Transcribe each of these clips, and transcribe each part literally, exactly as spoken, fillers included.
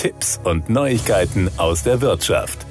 Tipps und Neuigkeiten aus der Wirtschaft.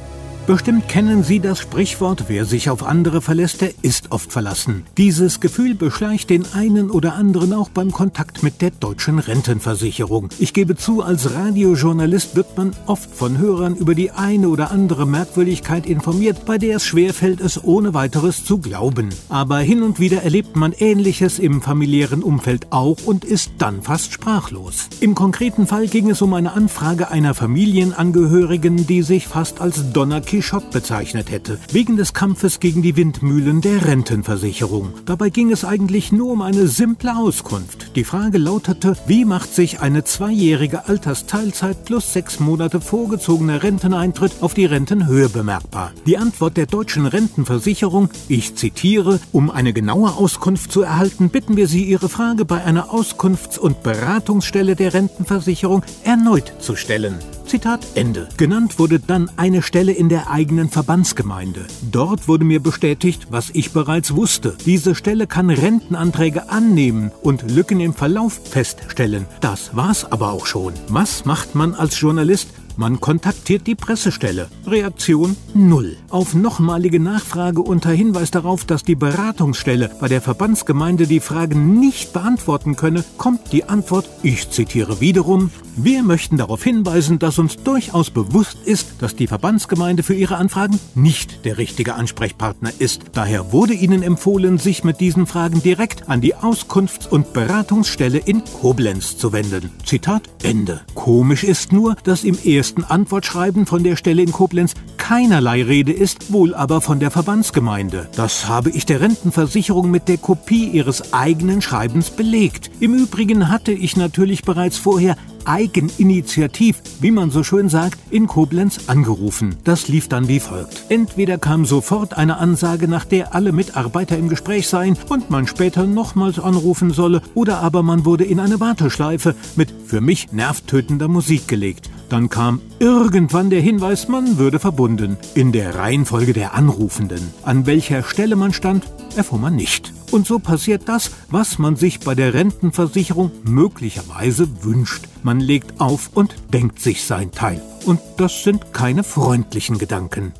Bestimmt kennen Sie das Sprichwort, wer sich auf andere verlässt, der ist oft verlassen. Dieses Gefühl beschleicht den einen oder anderen auch beim Kontakt mit der Deutschen Rentenversicherung. Ich gebe zu, als Radiojournalist wird man oft von Hörern über die eine oder andere Merkwürdigkeit informiert, bei der es schwerfällt, es ohne weiteres zu glauben. Aber hin und wieder erlebt man Ähnliches im familiären Umfeld auch und ist dann fast sprachlos. Im konkreten Fall ging es um eine Anfrage einer Familienangehörigen, die sich fast als Donna Quijote bezeichnet hätte, wegen des Kampfes gegen die Windmühlen der Rentenversicherung. Dabei ging es eigentlich nur um eine simple Auskunft. Die Frage lautete, wie macht sich eine zweijährige Altersteilzeit plus sechs Monate vorgezogener Renteneintritt auf die Rentenhöhe bemerkbar? Die Antwort der Deutschen Rentenversicherung, ich zitiere, um eine genaue Auskunft zu erhalten, bitten wir Sie, Ihre Frage bei einer Auskunfts- und Beratungsstelle der Rentenversicherung erneut zu stellen. Zitat Ende. Genannt wurde dann eine Stelle in der eigenen Verbandsgemeinde. Dort wurde mir bestätigt, was ich bereits wusste. Diese Stelle kann Rentenanträge annehmen und Lücken im Verlauf feststellen. Das war's aber auch schon. Was macht man als Journalist? Man kontaktiert die Pressestelle. Reaktion null. Auf nochmalige Nachfrage unter Hinweis darauf, dass die Beratungsstelle bei der Verbandsgemeinde die Fragen nicht beantworten könne, kommt die Antwort, ich zitiere wiederum, wir möchten darauf hinweisen, dass uns durchaus bewusst ist, dass die Verbandsgemeinde für Ihre Anfragen nicht der richtige Ansprechpartner ist. Daher wurde Ihnen empfohlen, sich mit diesen Fragen direkt an die Auskunfts- und Beratungsstelle in Koblenz zu wenden. Zitat Ende. Komisch ist nur, dass im ersten Antwortschreiben von der Stelle in Koblenz keinerlei Rede ist, wohl aber von der Verbandsgemeinde. Das habe ich der Rentenversicherung mit der Kopie ihres eigenen Schreibens belegt. Im Übrigen hatte ich natürlich bereits vorher eigeninitiativ, wie man so schön sagt, in Koblenz angerufen. Das lief dann wie folgt. Entweder kam sofort eine Ansage, nach der alle Mitarbeiter im Gespräch seien und man später nochmals anrufen solle, oder aber man wurde in eine Warteschleife mit für mich nervtötender Musik gelegt. Dann kam irgendwann der Hinweis, man würde verbunden. In der Reihenfolge der Anrufenden. An welcher Stelle man stand, erfuhr man nicht. Und so passiert das, was man sich bei der Rentenversicherung möglicherweise wünscht. Man legt auf und denkt sich sein Teil. Und das sind keine freundlichen Gedanken.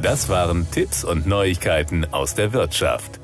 Das waren Tipps und Neuigkeiten aus der Wirtschaft.